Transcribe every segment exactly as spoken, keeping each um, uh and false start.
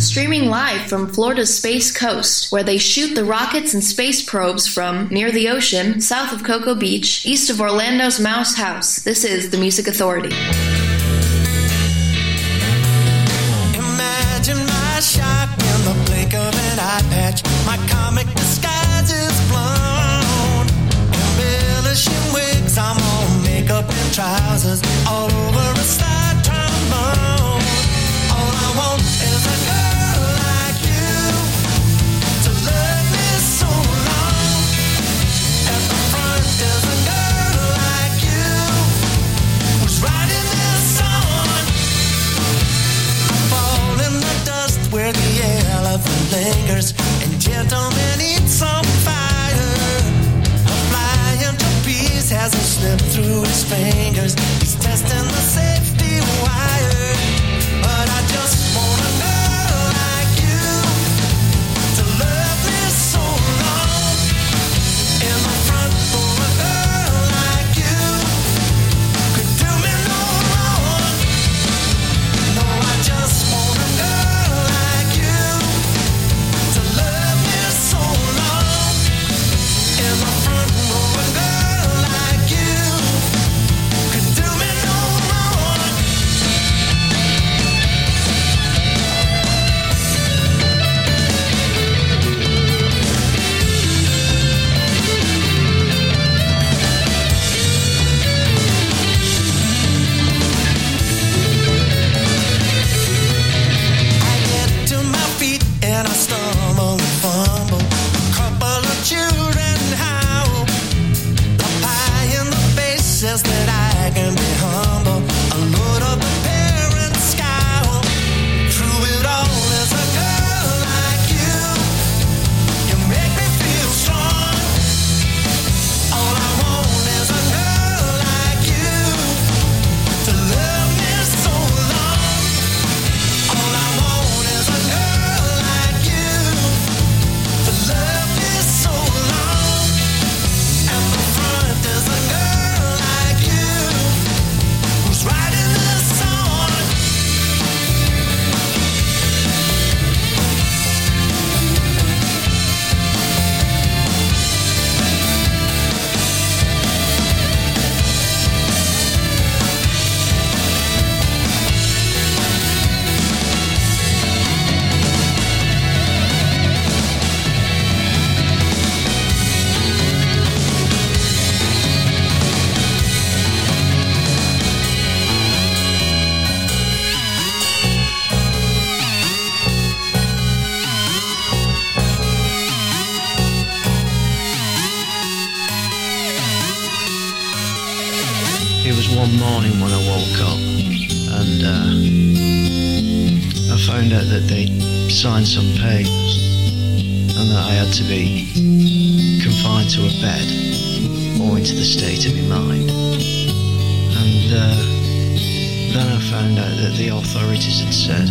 Streaming live from Florida's Space Coast, where they shoot the rockets and space probes from near the ocean, south of Cocoa Beach, east of Orlando's Mouse House. This is The Music Authority. Imagine my shock in the blink of an eye patch. My comic disguise is blown. Embellishing wigs, I'm on makeup and trousers, all over a slide trombone. All I want is a girl. Where the elephant lingers, and gentlemen eat some fire. A flying trapeze hasn't slipped through his fingers. He's testing the safety wire. But I just want a girl like you to love me so long. In the front for a girl like you could do me no wrong. No, I just want a girl. Signed some papers, and that I had to be confined to a bed or into the state of my mind. And uh, then I found out that the authorities had said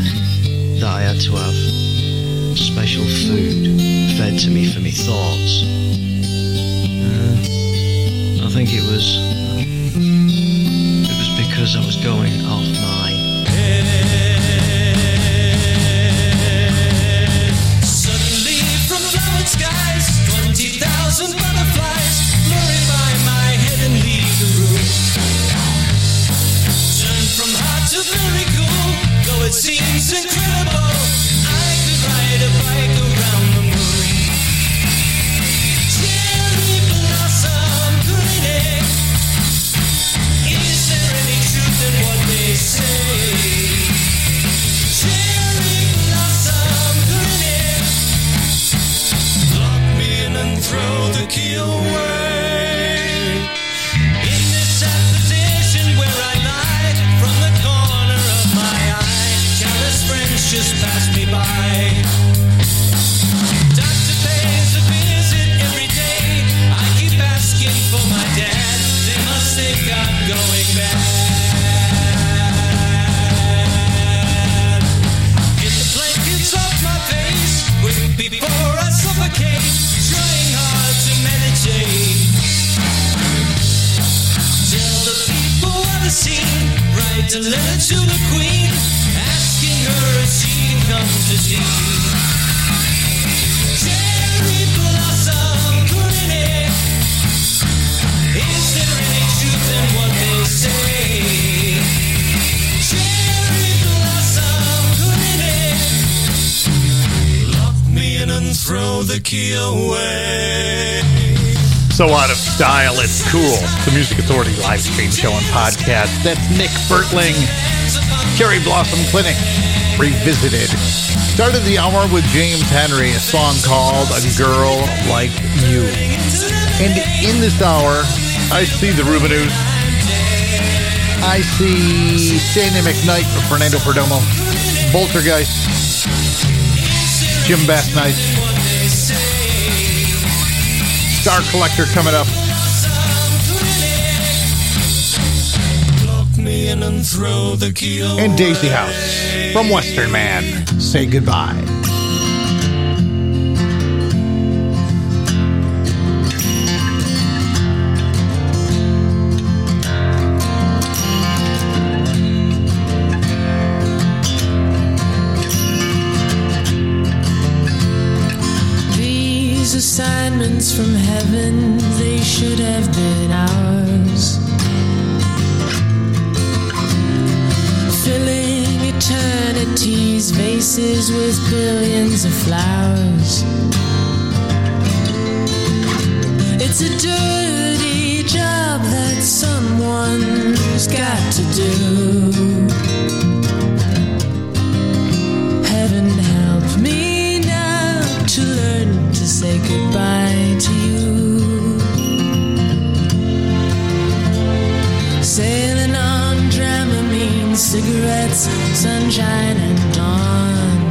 that I had to have special food fed to me for my thoughts. Uh, I think it was it was because I was going off my head. And butterflies glorify my head and leave the room. Turn from heart to lyrical, though it seems incredible. I could ride a bike around the moon. Cherry Blossom Clinic. Is there any truth in what they say? Cherry Blossom Clinic. Lock me in and throw the key away. In this sad position where I lie, from the corner of my eye, jealous friends just pass me by. write a letter to the Queen, asking her if she can come to tea. Cherry Blossom Clinic, is there any truth in what they say? Cherry Blossom Clinic, lock me in and throw the key away. So out of style, it's cool. The Music Authority live stream show and podcast. That's Nick Bertling, Cherry Blossom Clinic, revisited. Started the hour with James Henry, a song called A Girl Like You. And in this hour, I see the Rubinoos. I see Sandy McKnight for Fernando Perdomo, Poltergeist, Jim Basnight. Star Collector coming up. And Daisy House from Western Man. Say goodbye. Assignments from heaven, they should have been ours. Filling eternity's vases with billions of flowers. It's a dirty job that someone's got to do. Heaven help me now to learn to say goodbye to you. Sailing on Dramamine, cigarettes, sunshine and dawn.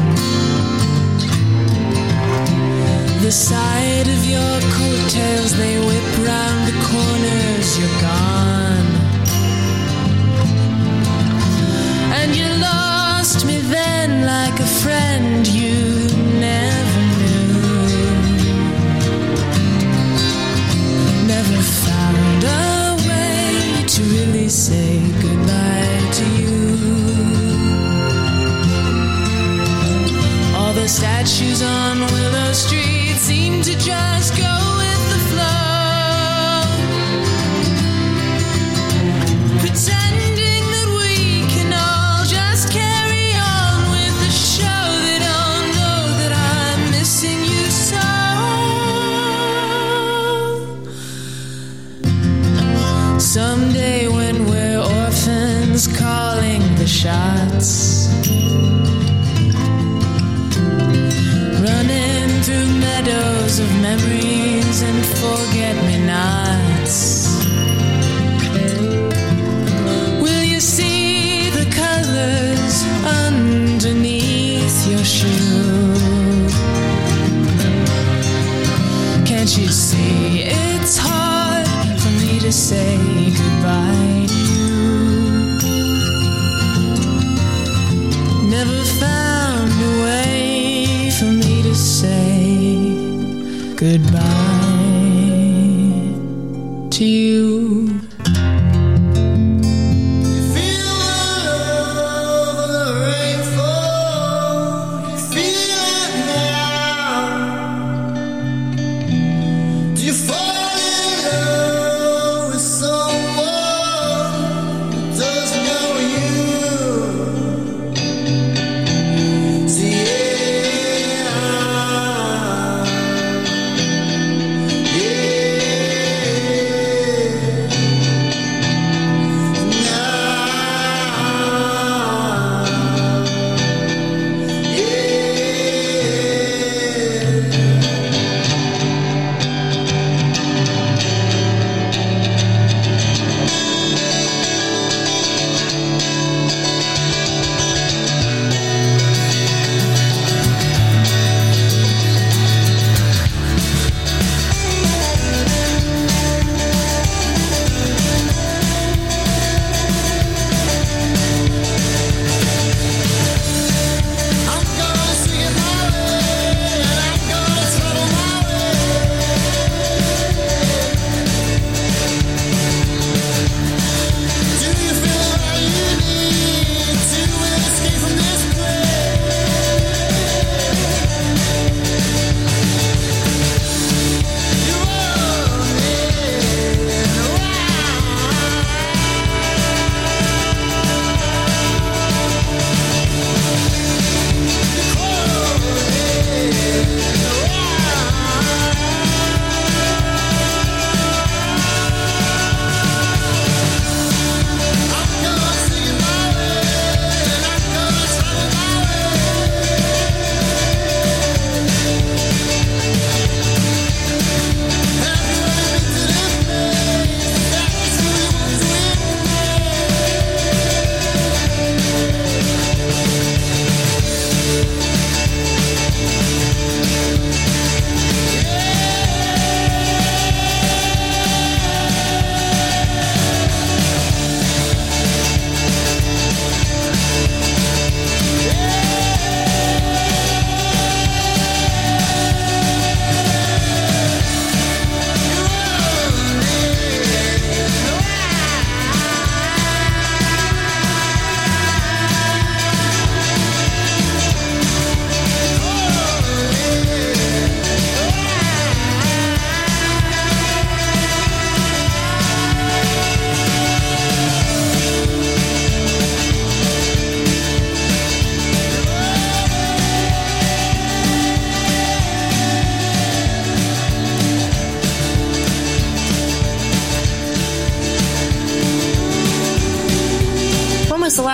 The sight of your coattails, they whip round the corners, you're gone. And you lost me then like a friend you never Never found a way to really say goodbye to you. All the statues on Willow Street seem to just go with the flow, pretending that we can all just carry on with the show. They don't know that I'm missing you so. Someday when we're orphans calling the shots, running through meadows of memories and forget-me-nots, will you see the colors underneath your shoe? Can't you see it's hard to say goodbye to you? Never found a way for me to say goodbye to you.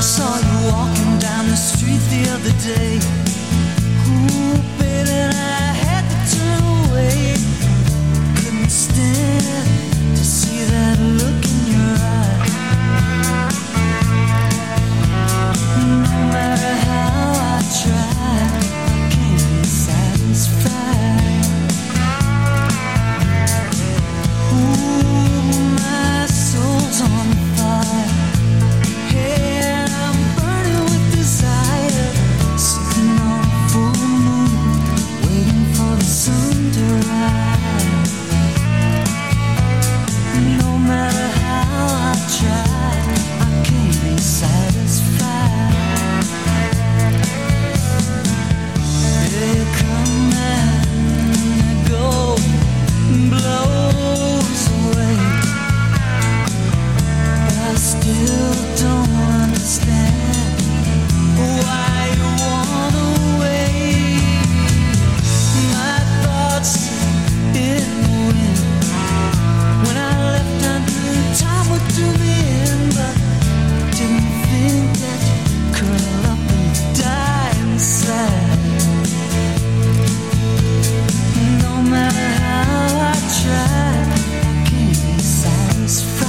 saw you walking down the street the other day. Ooh, baby, and I had to turn away. Couldn't stand to see that look in your eyes. No matter how I try, I can't be satisfied. Ooh, my soul's on fire. Hey, and I'm burning with desire. Sitting on a full moon, waiting for the sun to rise. No matter how I try, I can't be satisfied. They come and go, blows away, but I still don't understand why you want away. My thoughts in the wind. When I left, I knew time would do me in, but didn't think that you'd curl up and die inside. No matter how I try, I can't be satisfied.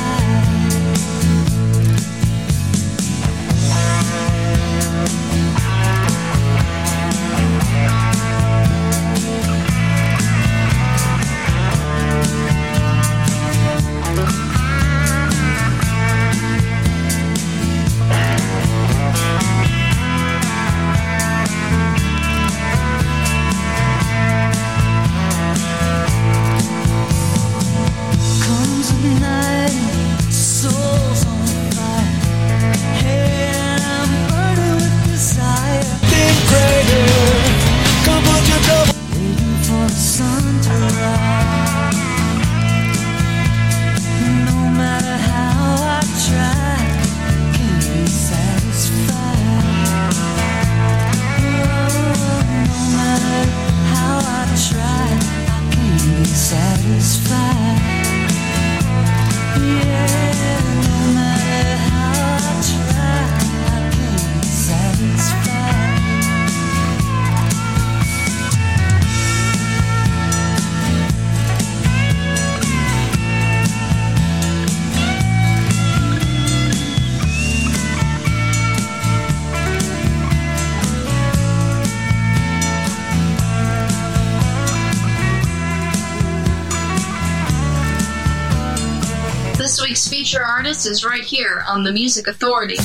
Artist is right here on The Music Authority.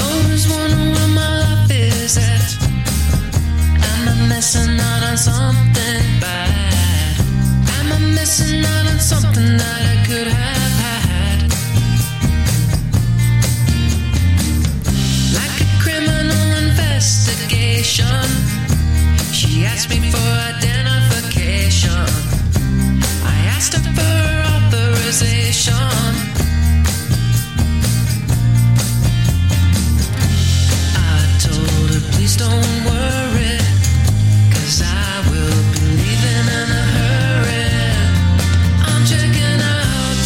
Always wonder where my life is at. Am I missing out on something bad? I'm missing out on something that I could have had. Like a criminal investigation, she asked me for identification. I asked her for authorization. I told her, please don't worry, 'cause I will be leaving in a hurry. Checking out,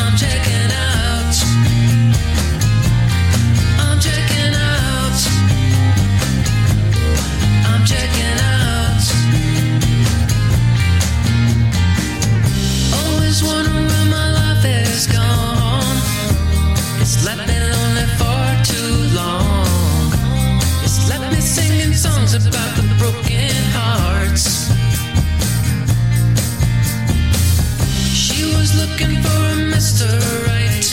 I'm checking out, I'm checking out, I'm checking out. Always wondering where my life is gone. It's left me lonely for too long. It's left me singing songs about the broken hearts. Looking for a Mister Right,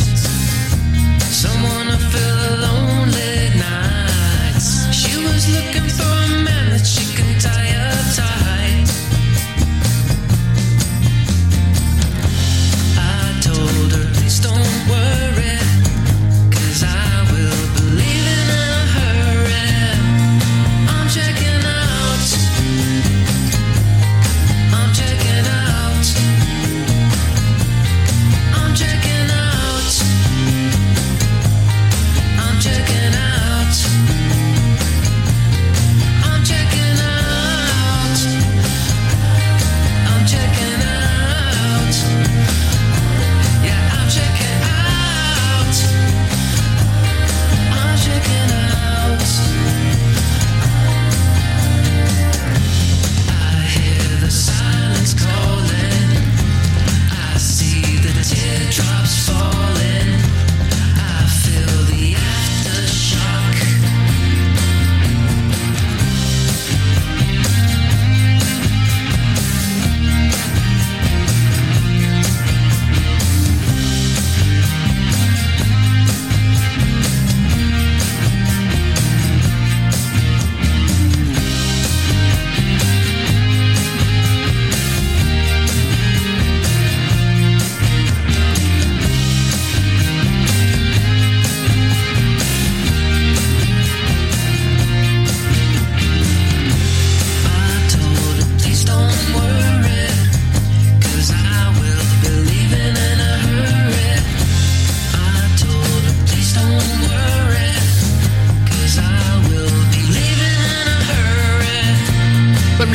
someone to fill the lonely nights. She was looking for a man that she can tie up tight. I told her, please don't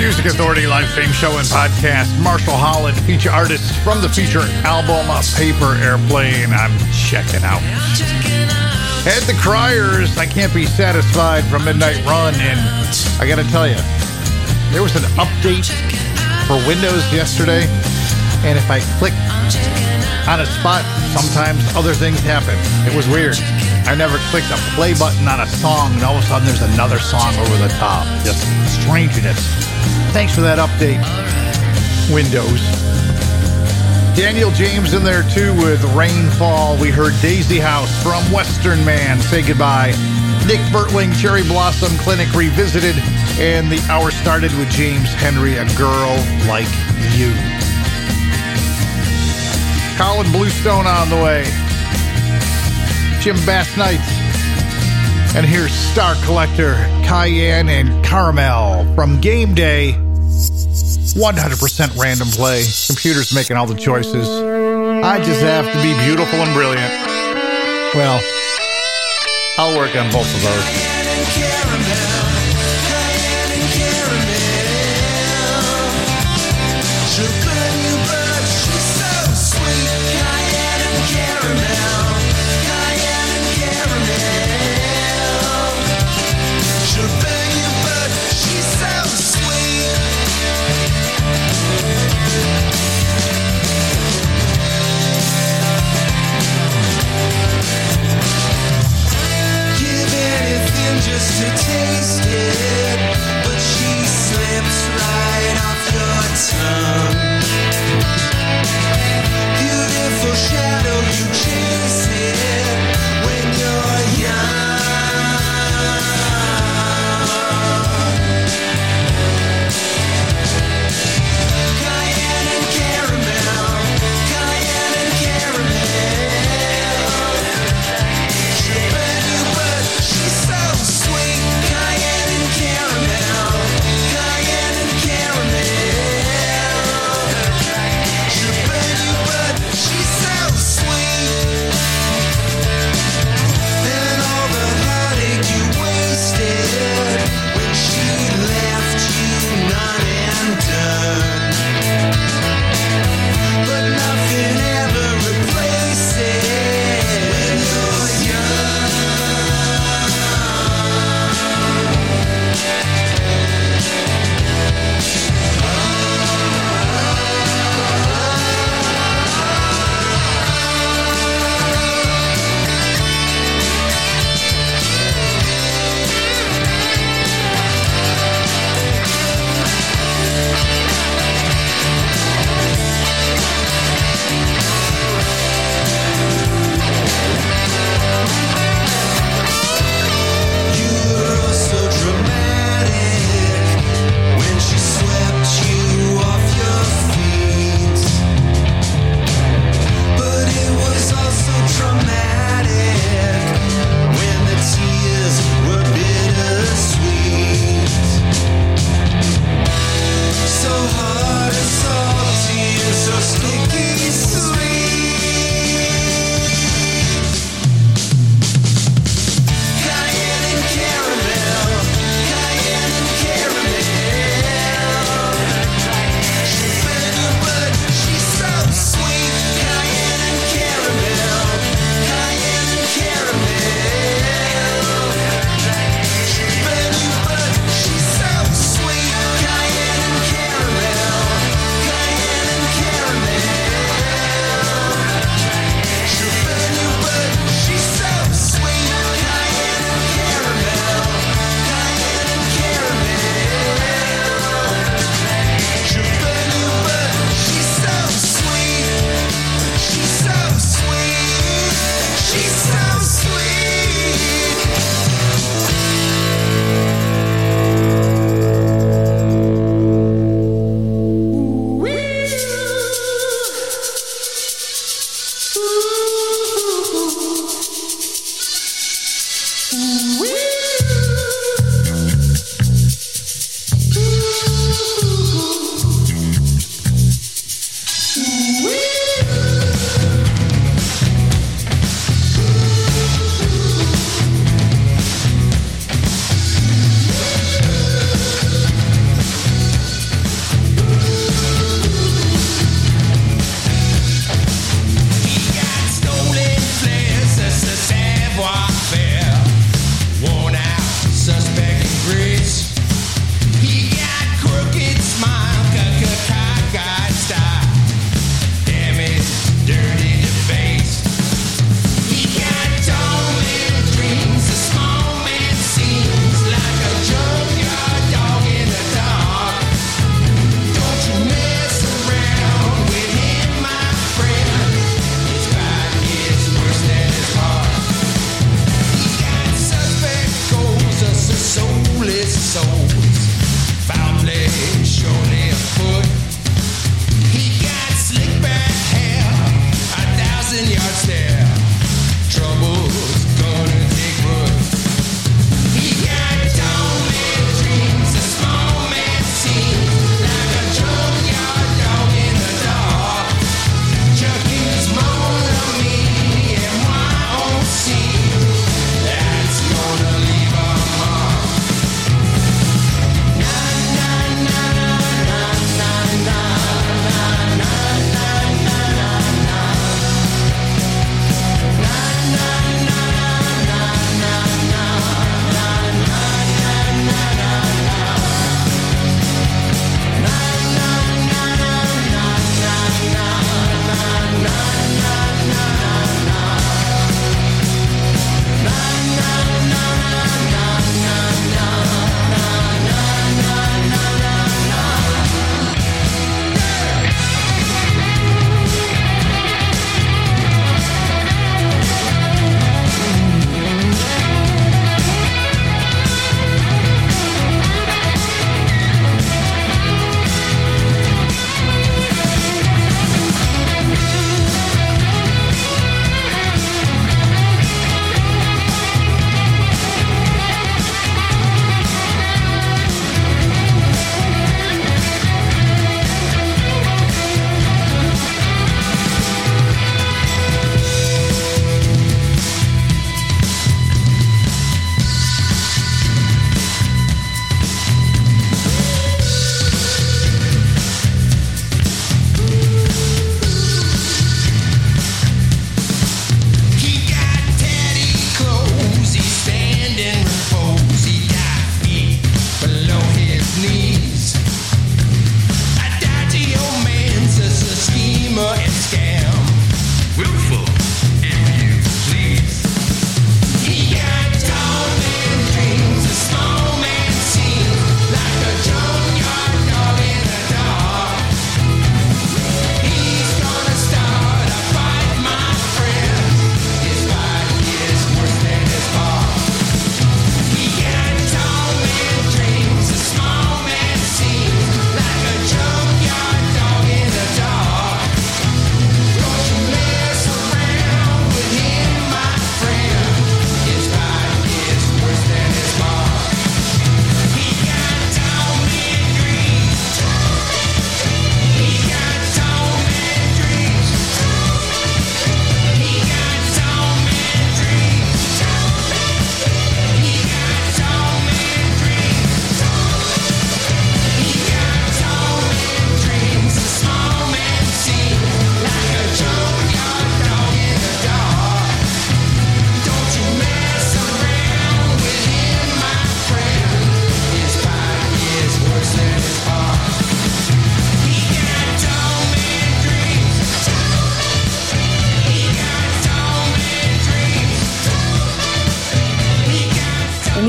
Music Authority live stream show and podcast. Marshall Holland, feature artist from the feature album Paper Airplane. I'm checking out. At The Cryers, I Can't Be Satisfied from Midnight Run. And I got to tell you, there was an update for Windows yesterday. And if I click on a spot, sometimes other things happen. It was weird. I never clicked a play button on a song, and all of a sudden there's another song over the top. Just strangeness. Thanks for that update, Windows. Daniel James in there, too, with Rainfall. We heard Daisy House from Western Man, Say Goodbye. Nick Bertling, Cherry Blossom Clinic Revisited. And the hour started with James Henry, A Girl Like You. Colin Bluestone on the way. Jim Basnight. And here's Star Collector, Cayenne and Caramel from Game Day. one hundred percent random play. Computers making all the choices. I just have to be beautiful and brilliant. Well, I'll work on both of those. Just to taste it, but she slips right off your tongue.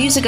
Music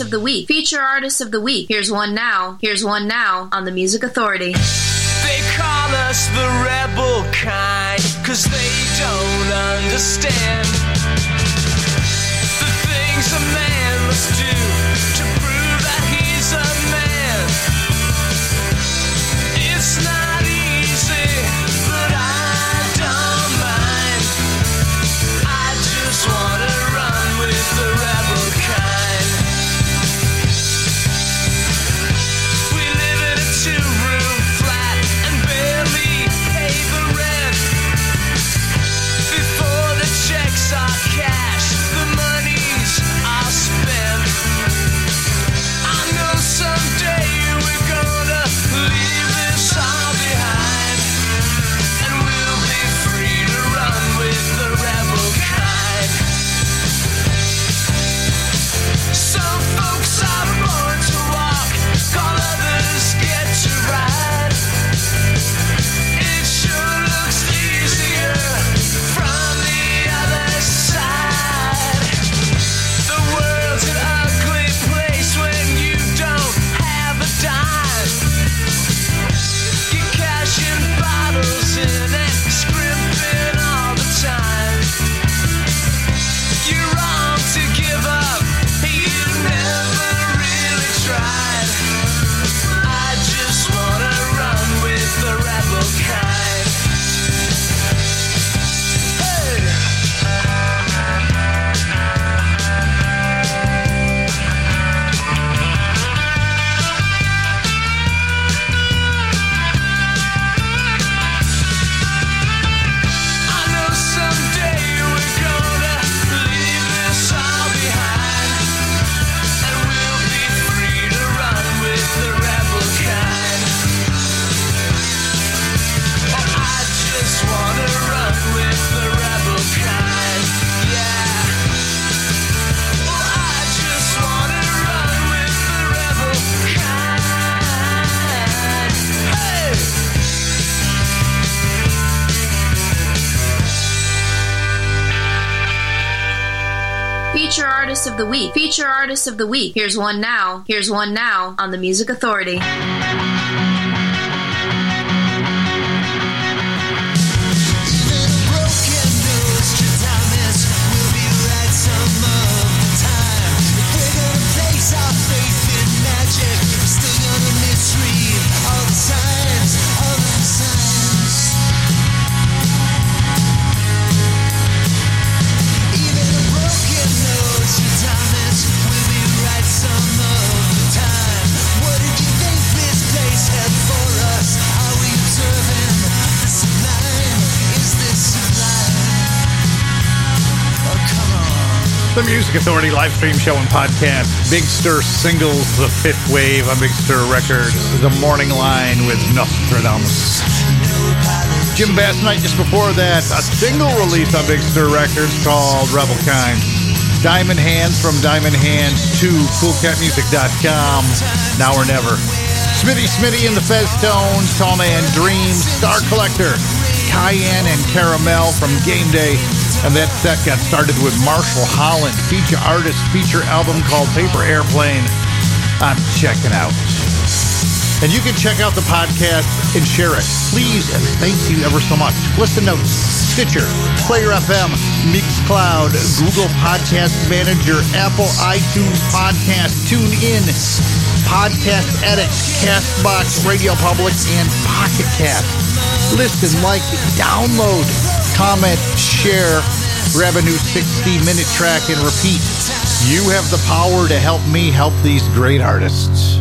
Of the week. Feature artists of the week. Here's one now. Here's one now on the Music Authority. They call us the rebel kind, cause they don't understand the things a man must do to prove that he's a man. It's not easy, but I don't mind. I just wanna run with the rebel kind. Two-room flat and barely pay the rent. Before the checks are cashed, the monies are spent. I know someday we're gonna leave this all behind, and we'll be free to run with the rebel kind. Some folks are born to walk, call others get to ride. It sure looks easier from the other side. The world's an ugly place when you don't have a dime. You're cashing bottles in and scrimping all the time. You're wrong to give up, you never really tried. The rebel kind. Feature artists of the week. Feature artists of the week. Here's one now. Here's one now on the Music Authority. We're The Music Authority live stream show and podcast. Big Stir Singles, The Fifth Wave on Big Stir Records. The Morning Line with Nostradamus. Jim Basnight just before that. A single release on Big Stir Records called Rebel Kind. Diamond Hands from Diamond Hands to cool cat music dot com. Now or never. Smitty, Smitty and the Fez Tones. Tall Man Dreams. Star Collector. Cayenne and Caramel from Game Day. And that set got started with Marshall Holland, feature artist, feature album called Paper Airplane. I'm checking out. And you can check out the podcast and share it. Please and thank you ever so much. Listen Notes, Stitcher, Player F M, Mixcloud, Google Podcast Manager, Apple iTunes Podcast, TuneIn, Podcast Edit, CastBox, Radio Public, and Pocket Cast. Listen, like, download, comment, share, grab a new sixty-minute track, and repeat. You have the power to help me help these great artists.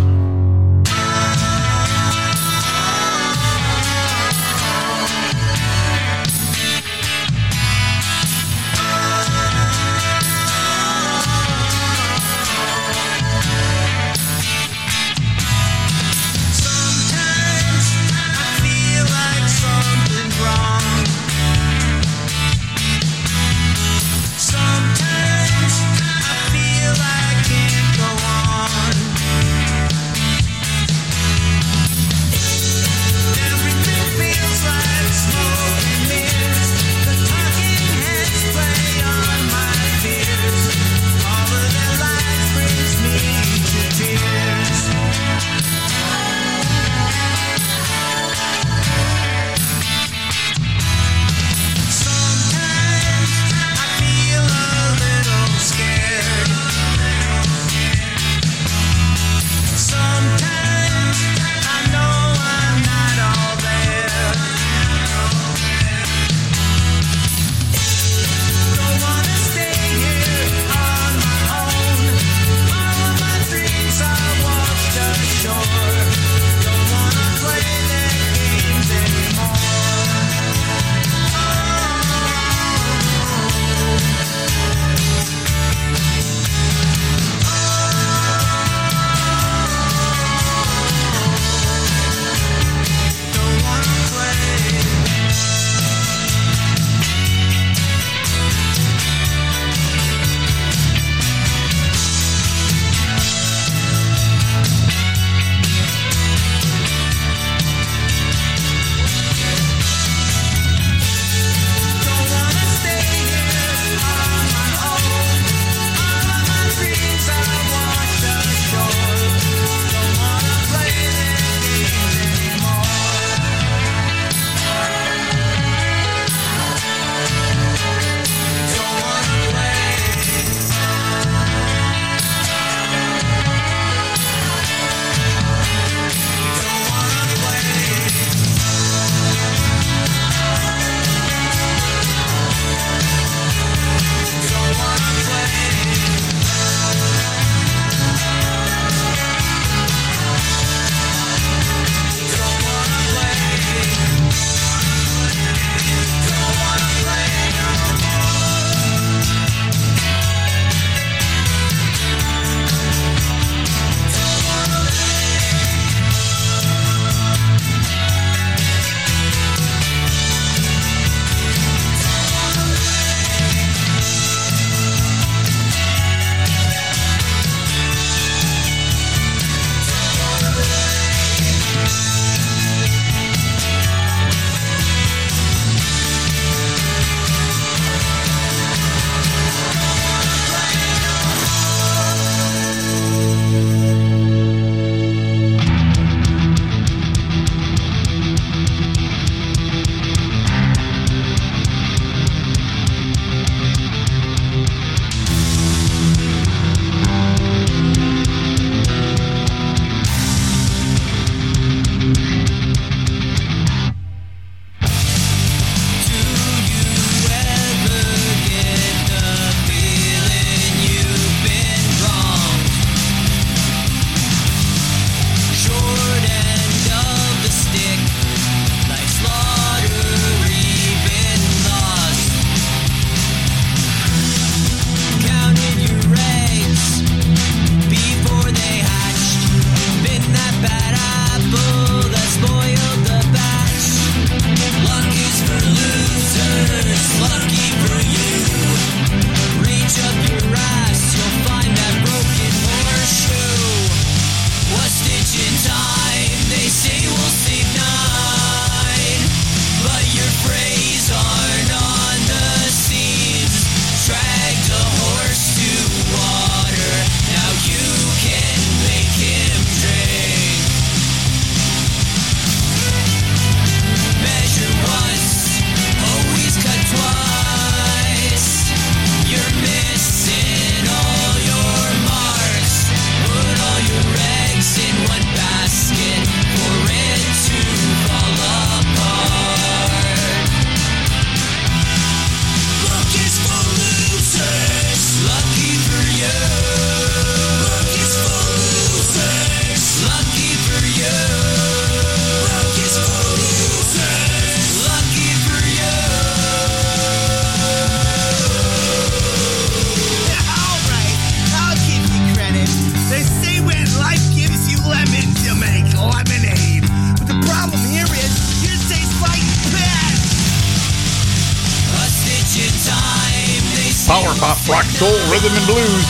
pop, rock, soul, rhythm, and blues.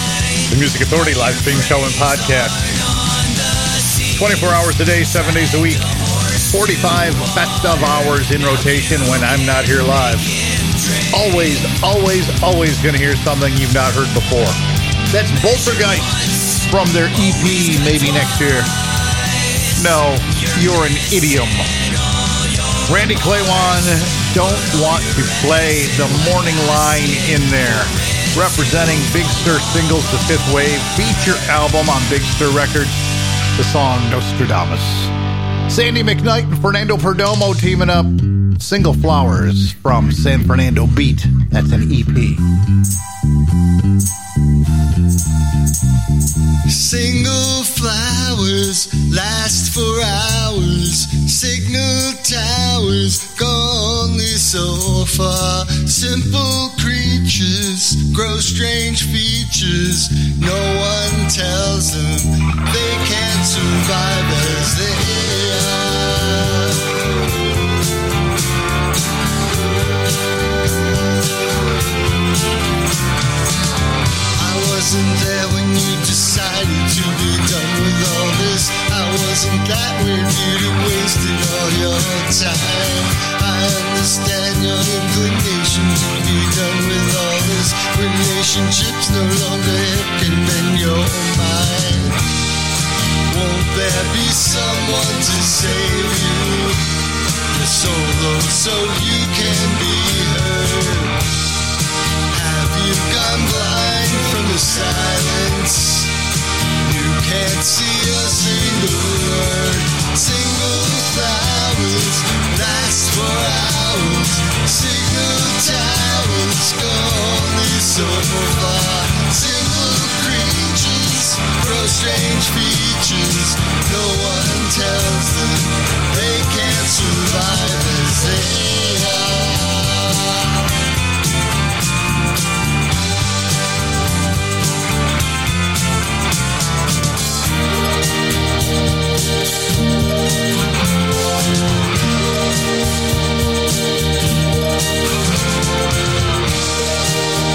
The Music Authority live stream show and podcast. twenty-four hours a day, seven days a week. forty-five best of hours in rotation when I'm not here live. Always, always, always going to hear something you've not heard before. That's Poltergeist from their E P, Maybe Next Year. No, You're an Idiom. Randy Claiwan, don't want to play The Morning Line in there. Representing Big Stir Singles, the fifth wave, feature album on Big Stir Records, the song Nostradamus. Sandy McKnight and Fernando Perdomo teaming up. Single Flowers from San Fernando Beat. That's an E P. Single flowers last for hours. Signal towers gone so far. Simple creatures grow strange features. No one tells them they can't survive as they are. I wasn't there when you decided to be done with all this. I wasn't that weird, you'd have wasted all your time. I understand your inclination to be done with all this. Relationships no longer hip can bend your mind. Won't there be someone to save you? You're so low so you can be heard. Have you gone blind? From the silence, you can't see a single word. Single flowers last for hours. Single towers go only so far. Single creatures grow strange features. No one tells them they can't survive as they are.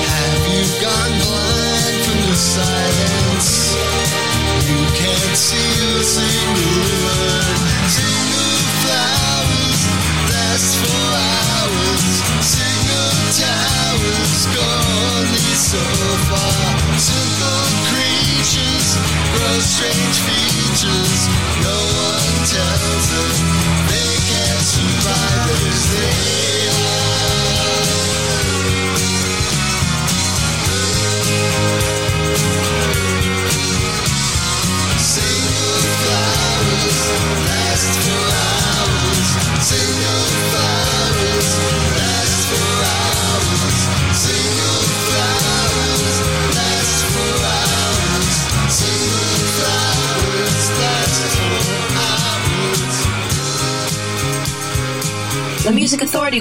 Have you gone blind from the silence? You can't see a single word. Single flowers last for hours. Single towers gone so far. Simple creatures grow strange features. No one tells them they can't survive as they are. Single flowers last for hours. Single flowers last for hours. Single flowers last for hours. Single flowers last for hours. The Music Authority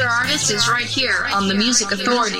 Future Artist is right here on The Music Authority.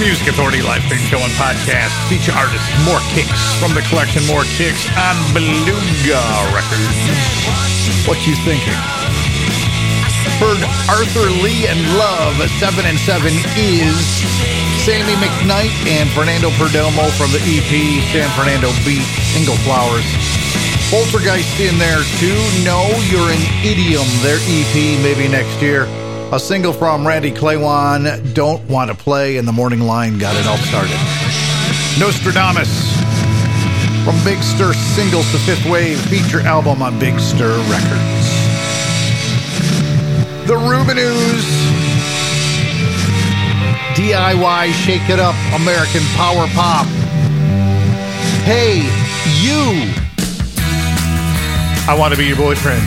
Music Authority live stream show and podcast. Feature artist More Kicks from the collection More Kicks on Beluga Records. What you thinking? Heard Arthur Lee and Love at seven and seven is Sandy McKnight and Fernando Perdomo from the E P San Fernando Beat, Single Flowers. Poltergeist in there too. No You're an Idiom, their E P Maybe Next Year. A single from Randy Claiwan, Don't Want to Play, and The Morning Line got it all started. Nostradamus, from Big Stir Singles to Fifth Wave, feature album on Big Stir Records. The Rubinoos, D I Y Shake It Up, American Power Pop. Hey, You, I Want to Be Your Boyfriend.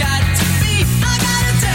Got to be, I gotta tell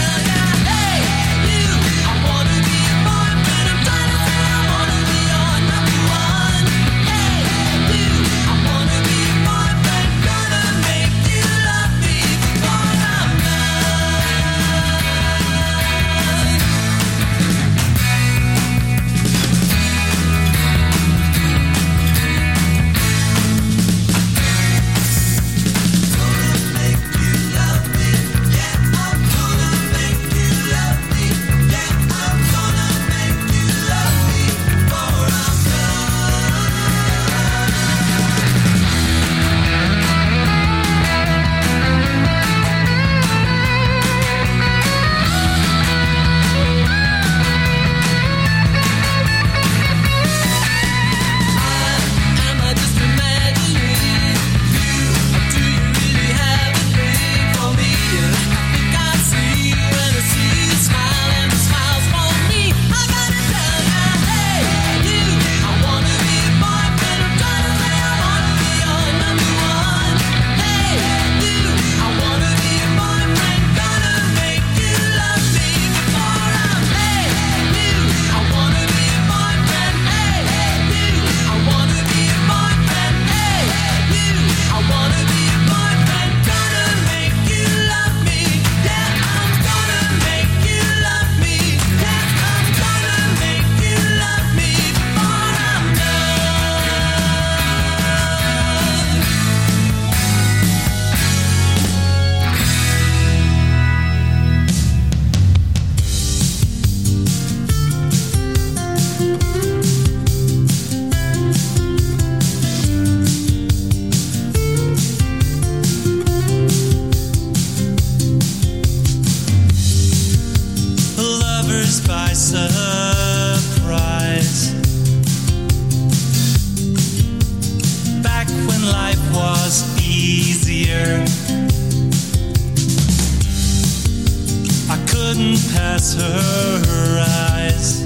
past her eyes.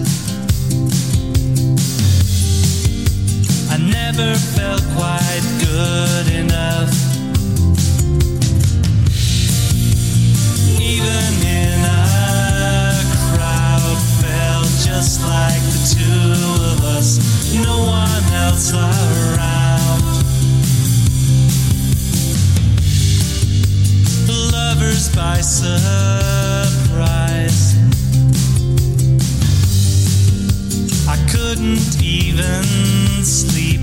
I never felt quite good enough, even in a crowd. Felt just like the two of us, no one else around. Lovers by surprise. I couldn't even sleep,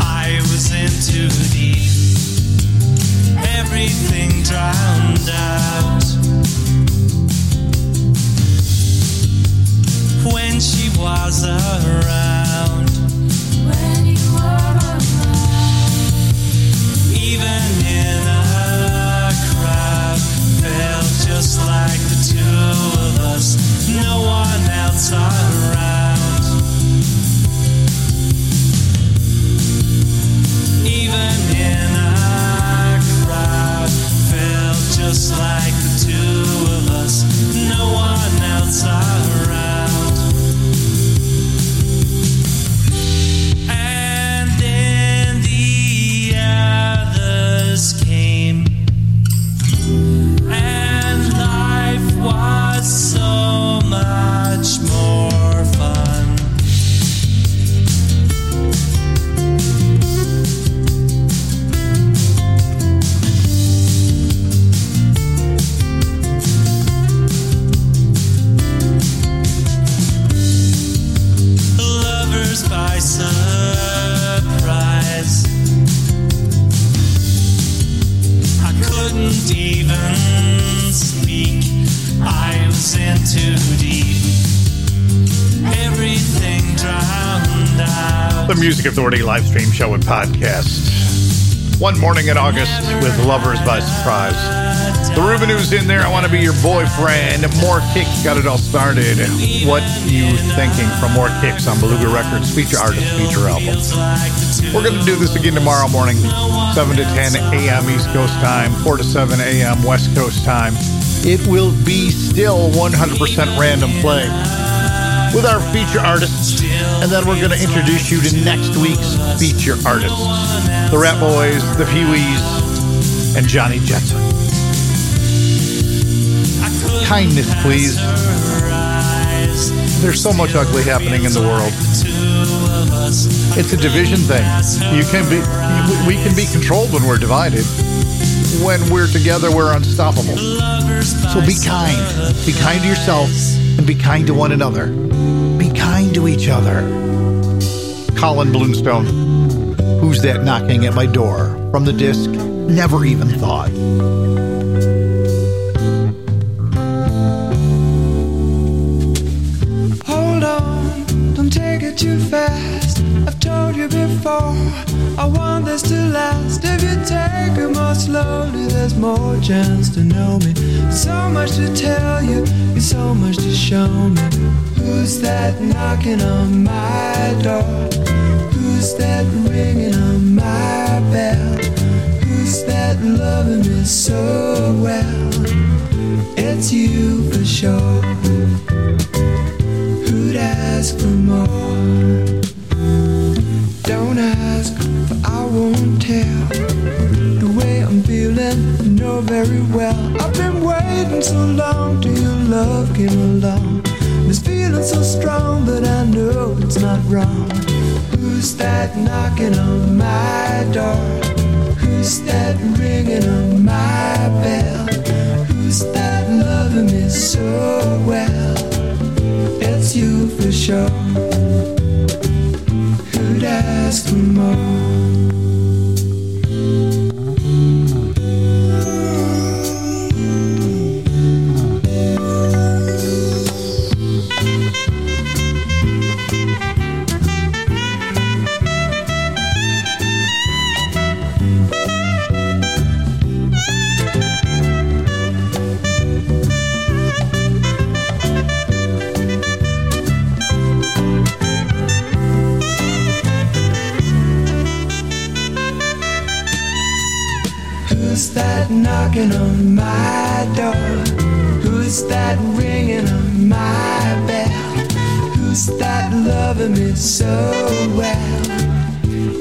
I was in too deep. Everything drowned out. When she was around, when you were around, even in a crowd, felt just like the two of us, no one else around. Even in a crowd, felt just like the two of us, no one else around. And then the others came, and life was so much more fun. By surprise, I couldn't even speak, I was in too deep. Everything drowned out. The Music Authority live stream show and podcast. One morning in August with Lovers by Surprise. The Rubinoos in there, I Want to Be Your Boyfriend. More Kicks got it all started. What You Thinking from More Kicks on Beluga Records, feature artist, feature album. We're going to do this again tomorrow morning, seven to ten a.m. East Coast time, four to seven a.m. West Coast time. It will be still one hundred percent random play with our feature artists, and then we're going to introduce you to next week's feature artists. The Rat Boys, the Pee-wees, and Johnny Jetson. Kindness, please. There's so much ugly happening in the world. It's a division thing. You can be, we can be controlled when we're divided. When we're together, we're unstoppable. So be kind. Be kind to yourself and be kind to one another. Be kind to each other. Colin Bluestone. Who's That Knocking at My Door? From the disc Never Even Thought. Hold on, don't take it too fast. I've told you before, I want this to last. If you take it more slowly, there's more chance to know me. So much to tell you, and so much to show me. Who's that knocking on my door? Who's that ringing on my bell? Who's that loving me so well? It's you for sure. Who'd ask for more? Don't ask, for I won't tell. The way I'm feeling, I know very well. I've been waiting so long till your love came along. This feeling so strong, but I know it's not wrong. Who's that knocking on my door? Who's that ringing on my bell? Who's that loving me so well? It's you for sure. Who'd ask for more? Who's that knocking on my door? Who's Who's that ringing on my bell? Who's that loving me so well?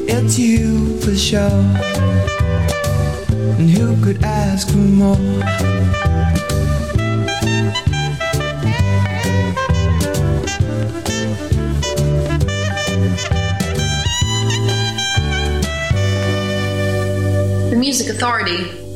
It's you for sure, and who could ask for more? Music Authority.